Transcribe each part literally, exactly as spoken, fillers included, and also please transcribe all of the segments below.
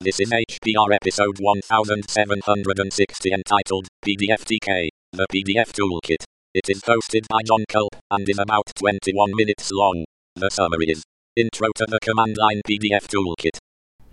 This is H P R episode one thousand seven hundred sixty entitled P D F T K, the P D F Toolkit. It is hosted by John Culp and is about twenty-one minutes long. The summary is Intro to the Command Line P D F Toolkit.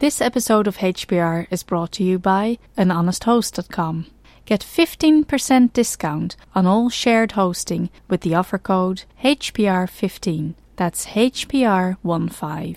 This episode of H P R is brought to you by an honest host dot com. Get fifteen percent discount on all shared hosting with the offer code H P R fifteen. That's H P R fifteen.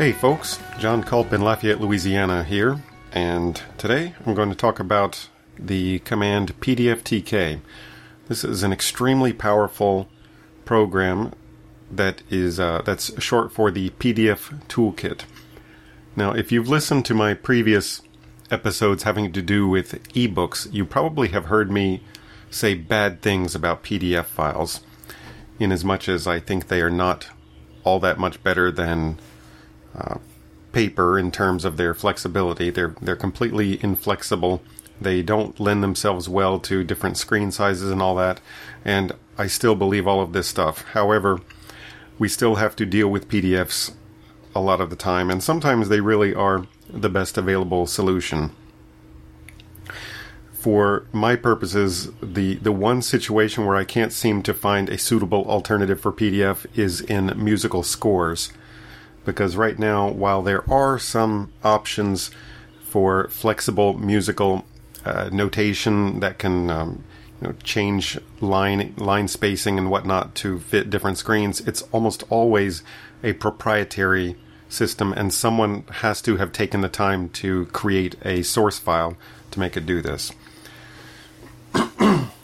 Hey folks, John Culp in Lafayette, Louisiana here, and today I'm going to talk about the command P D F T K. This is an extremely powerful program that is uh, that's short for the P D F Toolkit. Now, if you've listened to my previous episodes having to do with ebooks, you probably have heard me say bad things about P D F files, in as much as I think they are not all that much better than Uh, paper in terms of their flexibility. They're they're completely inflexible. They don't lend themselves well to different screen sizes and all that. And I still believe all of this stuff. However, we still have to deal with P D Fs a lot of the time, and sometimes they really are the best available solution. For my purposes, the, the one situation where I can't seem to find a suitable alternative for P D F is in musical scores. Because right now, while there are some options for flexible musical uh, notation that can um, you know, change line line spacing and whatnot to fit different screens, it's almost always a proprietary system, and someone has to have taken the time to create a source file to make it do this.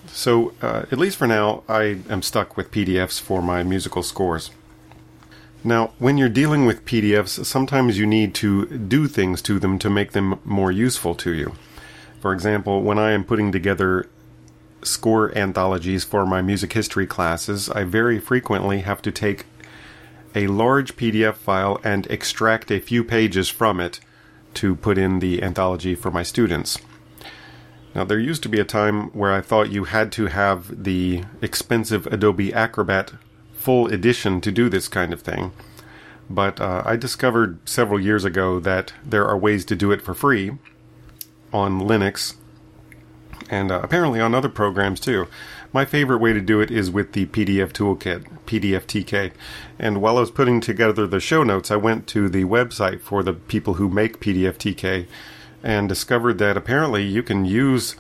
So, uh, at least for now, I am stuck with P D Fs for my musical scores. Now, when you're dealing with P D Fs, sometimes you need to do things to them to make them more useful to you. For example, when I am putting together score anthologies for my music history classes, I very frequently have to take a large P D F file and extract a few pages from it to put in the anthology for my students. Now, there used to be a time where I thought you had to have the expensive Adobe Acrobat full edition to do this kind of thing, but uh, I discovered several years ago that there are ways to do it for free on Linux, and uh, apparently on other programs too. My favorite way to do it is with the P D F Toolkit, P D F T K, and while I was putting together the show notes, I went to the website for the people who make P D F T K and discovered that apparently you can use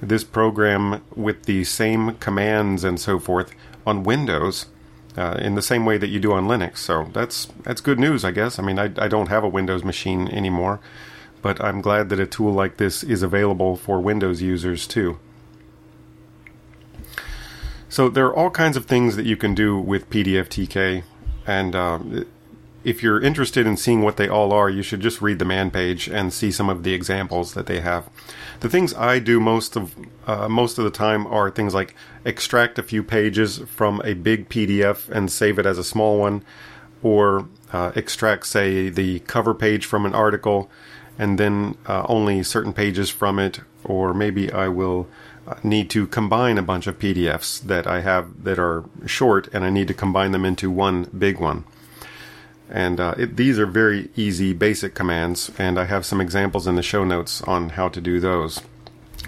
this program with the same commands and so forth on Windows, Uh, in the same way that you do on Linux. So that's that's good news, I guess. I mean, I, I don't have a Windows machine anymore, but I'm glad that a tool like this is available for Windows users too. So there are all kinds of things that you can do with P D F T K, and uh, if you're interested in seeing what they all are, you should just read the man page and see some of the examples that they have. The things I do most of uh, most of the time are things like extract a few pages from a big P D F and save it as a small one, or uh, extract, say, the cover page from an article and then uh, only certain pages from it, or maybe I will need to combine a bunch of P D Fs that I have that are short and I need to combine them into one big one. And uh, it, these are very easy basic commands, and I have some examples in the show notes on how to do those.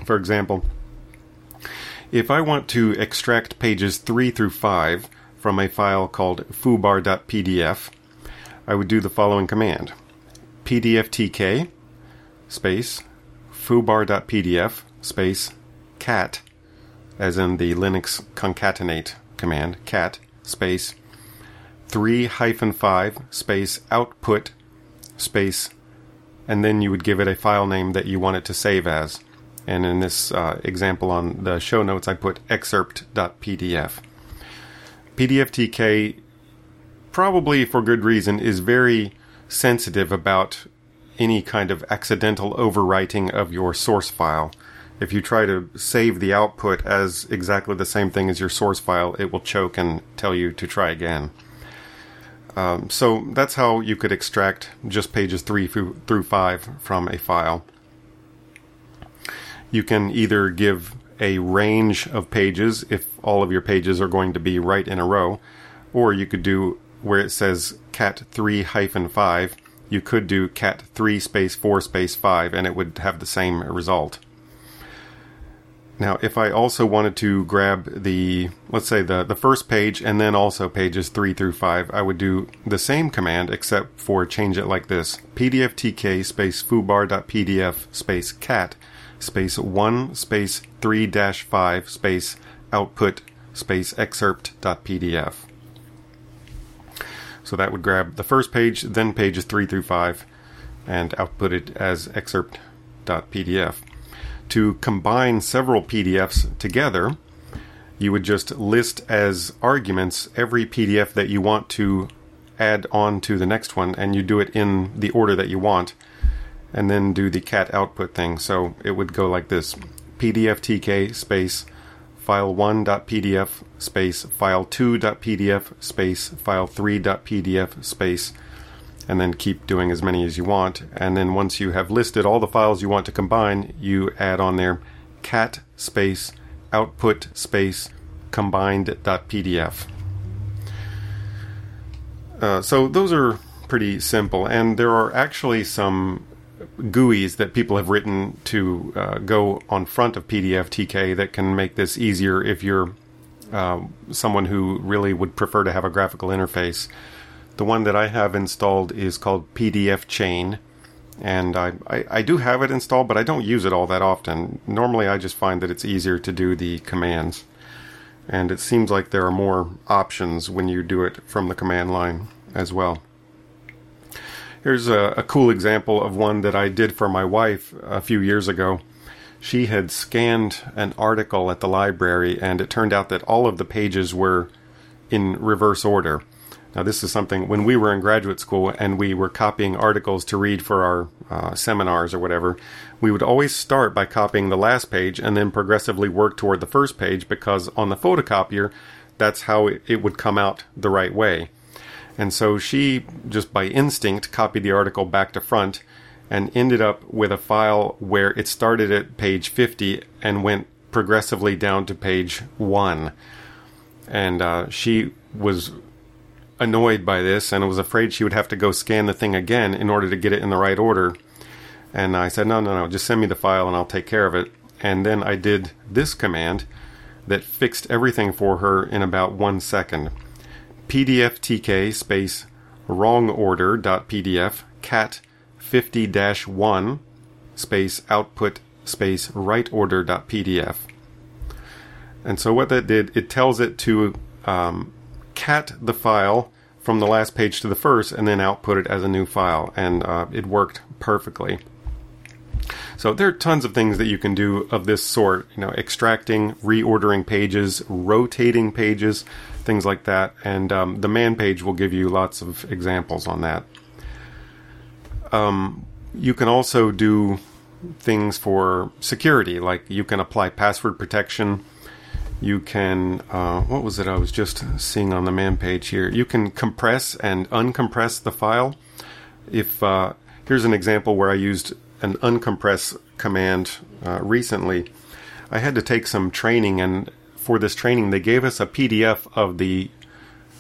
For example, if I want to extract pages three through five from a file called foobar dot P D F, I would do the following command. P D F T K space foobar dot P D F space cat, as in the Linux concatenate command, cat space three hyphen five space output space, and then you would give it a file name that you want it to save as. And in this uh, example on the show notes, I put excerpt dot P D F. P D F T K, probably for good reason, is very sensitive about any kind of accidental overwriting of your source file. If you try to save the output as exactly the same thing as your source file, it will choke and tell you to try again. Um, so that's how you could extract just pages three through five from a file. You can either give a range of pages if all of your pages are going to be right in a row, or you could do where it says cat three hyphen five. You could do cat three space four space five, and it would have the same result. Now, if I also wanted to grab the, let's say, the, the first page and then also pages three through five, I would do the same command except for change it like this. P D F T K space foobar.pdf space cat space one space three dash five space output space excerpt dot P D F. So that would grab the first page, then pages three through five, and output it as excerpt dot P D F. To combine several P D Fs together, you would just list as arguments every P D F that you want to add on to the next one, and you do it in the order that you want, and then do the cat output thing. So it would go like this: P D F T K space file one dot P D F space file two dot P D F space file three dot P D F space, and then keep doing as many as you want. And then once you have listed all the files you want to combine, you add on there cat space output space combined dot P D F. Uh, so those are pretty simple, and there are actually some G U Is that people have written to uh, go on front of P D F T K that can make this easier if you're uh, someone who really would prefer to have a graphical interface. The one that I have installed is called P D F Chain, and I, I, I do have it installed, but I don't use it all that often. Normally I just find that it's easier to do the commands, and it seems like there are more options when you do it from the command line as well. Here's a, a cool example of one that I did for my wife a few years ago. She had scanned an article at the library, and it turned out that all of the pages were in reverse order. Now, this is something when we were in graduate school and we were copying articles to read for our uh, seminars or whatever, we would always start by copying the last page and then progressively work toward the first page, because on the photocopier, that's how it, it would come out the right way. And so she, just by instinct, copied the article back to front and ended up with a file where it started at page fifty and went progressively down to page one. And uh, she was annoyed by this and was afraid she would have to go scan the thing again in order to get it in the right order. And I said, no, no, no, just send me the file and I'll take care of it. And then I did this command that fixed everything for her in about one second. P D F T K space wrongorder.pdf cat fifty dash one space output space rightorder.pdf. And so what that did, it tells it to um, cat the file from the last page to the first and then output it as a new file, and uh, it worked perfectly. So there are tons of things that you can do of this sort, you know, extracting, reordering pages, rotating pages, things like that, and um, the man page will give you lots of examples on that. Um, you can also do things for security, like you can apply password protection. You can, uh, what was it I was just seeing on the man page here? You can compress and uncompress the file. If uh, here's an example where I used an uncompress command uh, recently. I had to take some training, and for this training, they gave us a P D F of the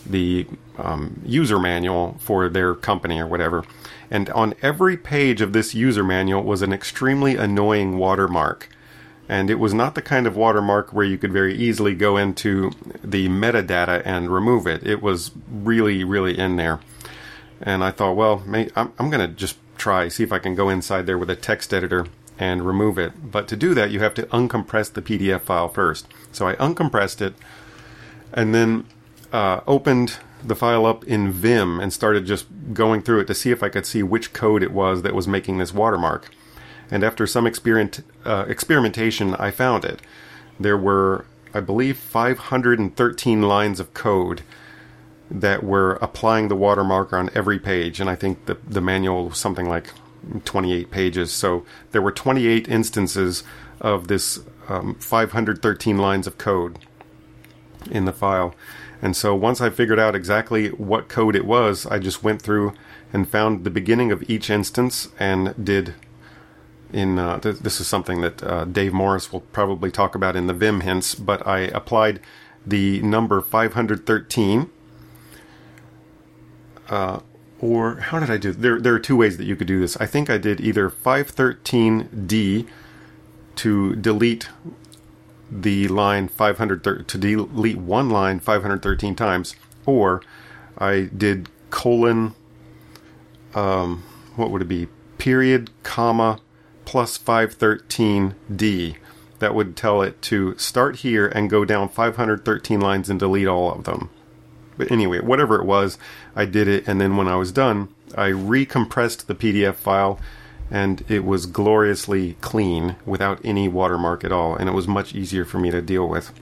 the um, user manual for their company or whatever. And on every page of this user manual was an extremely annoying watermark. And it was not the kind of watermark where you could very easily go into the metadata and remove it. It was really, really in there. And I thought, well, may, I'm, I'm going to just try, see if I can go inside there with a text editor and remove it. But to do that, you have to uncompress the P D F file first. So I uncompressed it and then uh, opened the file up in Vim and started just going through it to see if I could see which code it was that was making this watermark. and after some experiment, uh, experimentation, I found it. There were, I believe, five hundred thirteen lines of code that were applying the watermark on every page, and I think the, the manual was something like twenty-eight pages. So there were twenty-eight instances of this um, five hundred thirteen lines of code in the file. And so once I figured out exactly what code it was, I just went through and found the beginning of each instance and did in, uh, th- this is something that uh, Dave Morris will probably talk about in the Vim hints, but I applied the number five hundred thirteen. Uh, or how did I do? There, there are two ways that you could do this. I think I did either five thirteen D to delete the line five hundred thirteen, to delete one line five hundred thirteen times, or I did colon, um, what would it be? Period, comma, plus five thirteen D. That would tell it to start here and go down five hundred thirteen lines and delete all of them. But anyway, whatever it was, I did it, and then when I was done, I recompressed the P D F file, and it was gloriously clean without any watermark at all, and it was much easier for me to deal with.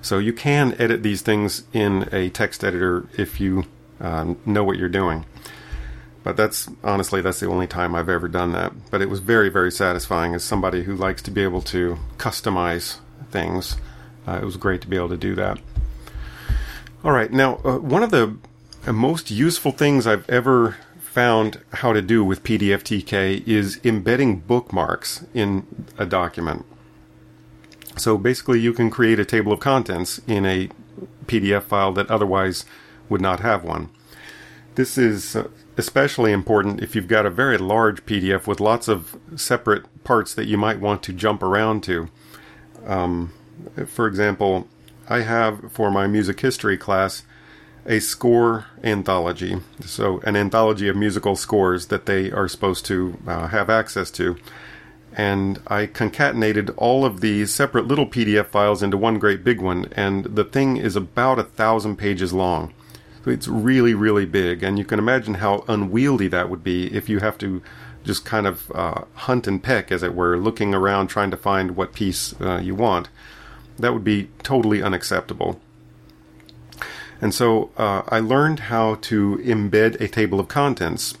So you can edit these things in a text editor if you uh, know what you're doing. But that's, honestly, that's the only time I've ever done that. But it was very, very satisfying as somebody who likes to be able to customize things. Uh, it was great to be able to do that. All right, now, uh, one of the most useful things I've ever found how to do with P D F T K is embedding bookmarks in a document. So basically, you can create a table of contents in a P D F file that otherwise would not have one. This is especially important if you've got a very large P D F with lots of separate parts that you might want to jump around to. Um, for example, I have, for my music history class, a score anthology. So an anthology of musical scores that they are supposed to uh, have access to. And I concatenated all of these separate little P D F files into one great big one. And the thing is about a thousand pages long. So it's really, really big. And you can imagine how unwieldy that would be if you have to just kind of uh, hunt and peck, as it were, looking around trying to find what piece uh, you want. That would be totally unacceptable. And so uh, I learned how to embed a table of contents.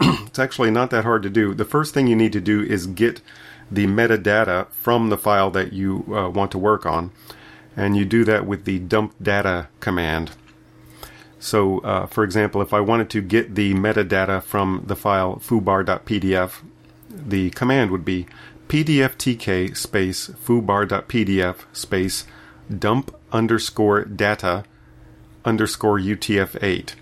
It's actually not that hard to do. The first thing you need to do is get the metadata from the file that you uh, want to work on. And you do that with the dump data command. So, uh, for example, if I wanted to get the metadata from the file foobar dot p d f, the command would be pdftk space foobar dot p d f space dump underscore data underscore U T F eight.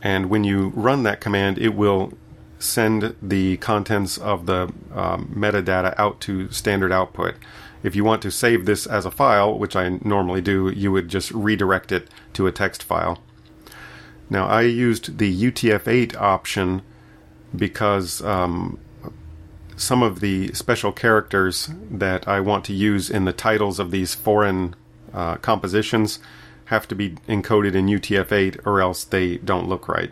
And when you run that command, it will send the contents of the um, metadata out to standard output. If you want to save this as a file, which I normally do, you would just redirect it to a text file. Now, I used the U T F eight option because um, some of the special characters that I want to use in the titles of these foreign uh, compositions have to be encoded in U T F eight, or else they don't look right.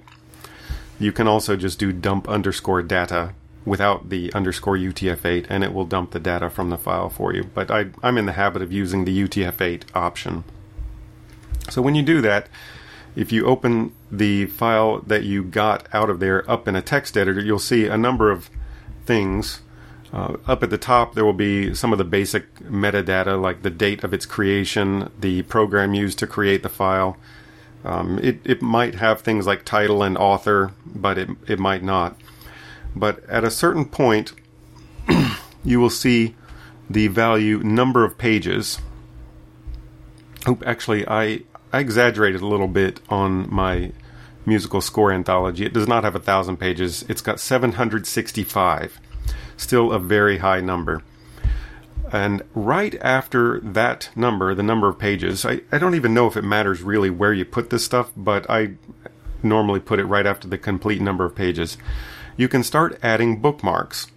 You can also just do dump underscore data without the underscore U T F eight, and it will dump the data from the file for you. But I, I'm in the habit of using the U T F eight option. So when you do that, if you open the file that you got out of there up in a text editor, you'll see a number of things. Uh, up at the top, there will be some of the basic metadata, like the date of its creation, the program used to create the file. Um, it, it might have things like title and author, but it, it might not. But at a certain point, you will see the value number of pages. Oh, actually, I, I exaggerated a little bit on my musical score anthology. It does not have a thousand pages. It's got seven hundred sixty-five. Still a very high number. And right after that number, the number of pages, I, I don't even know if it matters really where you put this stuff, but I normally put it right after the complete number of pages. You can start adding bookmarks.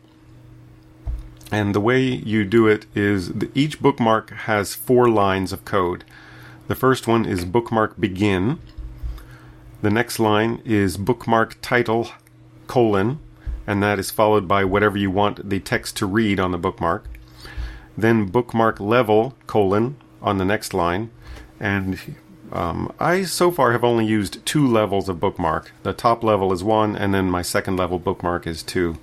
And the way you do it is the, each bookmark has four lines of code. The first one is bookmark begin. The next line is bookmark title colon, and that is followed by whatever you want the text to read on the bookmark. Then bookmark level, colon, on the next line. And um, I, so far, have only used two levels of bookmark. The top level is one, and then my second level bookmark is two.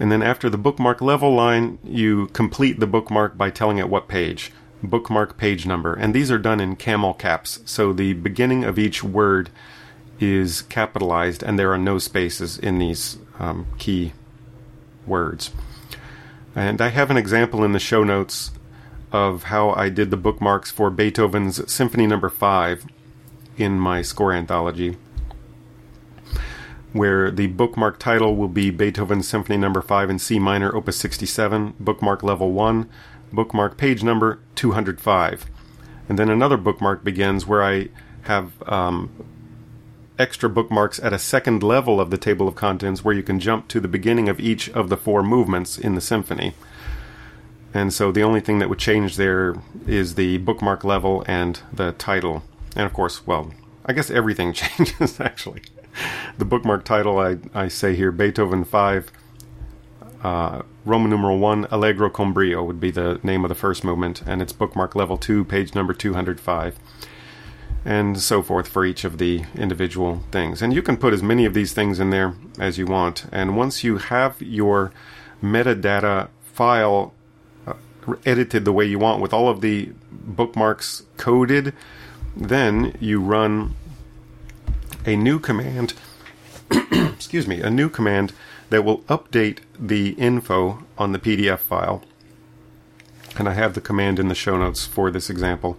And then after the bookmark level line, you complete the bookmark by telling it what page. Bookmark page number. And these are done in camel caps, so the beginning of each word is capitalized, and there are no spaces in these um, key words. And I have an example in the show notes of how I did the bookmarks for Beethoven's Symphony number five in my score anthology, where the bookmark title will be Beethoven's Symphony number five in C minor, opus sixty-seven, bookmark level one, bookmark page number two hundred five. And then another bookmark begins where I have um, extra bookmarks at a second level of the table of contents where you can jump to the beginning of each of the four movements in the symphony. And so the only thing that would change there is the bookmark level and the title. And of course, well, I guess everything changes, actually. The bookmark title, I, I say here, Beethoven five, uh, Roman numeral one, Allegro con brio would be the name of the first movement, and it's bookmark level two, page number two hundred five, and so forth for each of the individual things. And you can put as many of these things in there as you want. And once you have your metadata file uh, edited the way you want with all of the bookmarks coded, then you run a new command, excuse me, a new command that will update the info on the P D F file. And I have the command in the show notes for this example.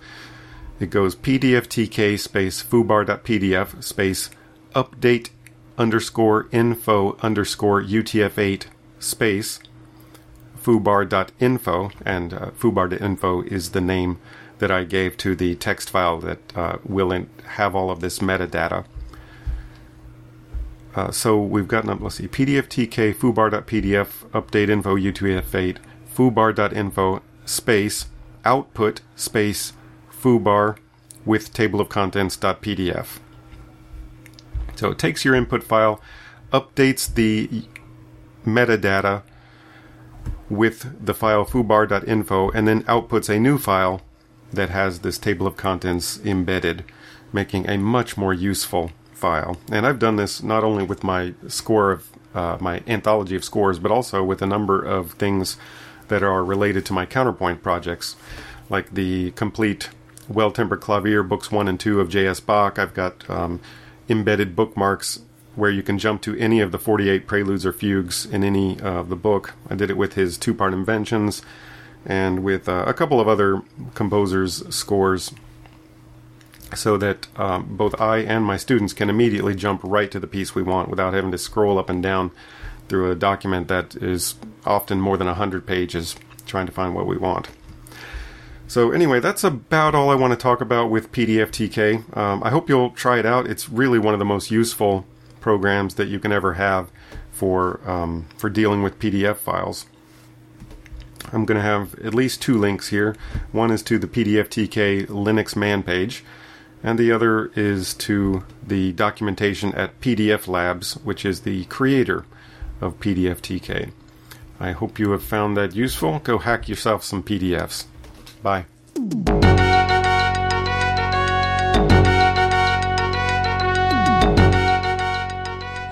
It goes P D F T K space foobar.pdf space update underscore info underscore U T F eight space foobar.info, and uh, foobar.info is the name that I gave to the text file that uh, will in- have all of this metadata. Uh, so we've got, let's see, P D F T K foobar.pdf update info U T F eight foobar.info space output space foobar with table of contents.pdf. So it takes your input file, updates the metadata with the file foobar.info, and then outputs a new file that has this table of contents embedded, making a much more useful file. And I've done this not only with my score of uh, my anthology of scores, but also with a number of things that are related to my counterpoint projects, like the complete Well-Tempered Clavier books one and two of J S. Bach. I've got um, embedded bookmarks where you can jump to any of the forty-eight preludes or fugues in any uh, of the book. I did it with his two-part inventions and with uh, a couple of other composers' scores, so that um, both I and my students can immediately jump right to the piece we want without having to scroll up and down through a document that is often more than one hundred pages trying to find what we want. So anyway, that's about all I want to talk about with P D F T K. Um, I hope you'll try it out. It's really one of the most useful programs that you can ever have for um, for dealing with P D F files. I'm going to have at least two links here. One is to the P D F T K Linux man page, and the other is to the documentation at P D F Labs, which is the creator of P D F T K. I hope you have found that useful. Go hack yourself some P D Fs. Bye.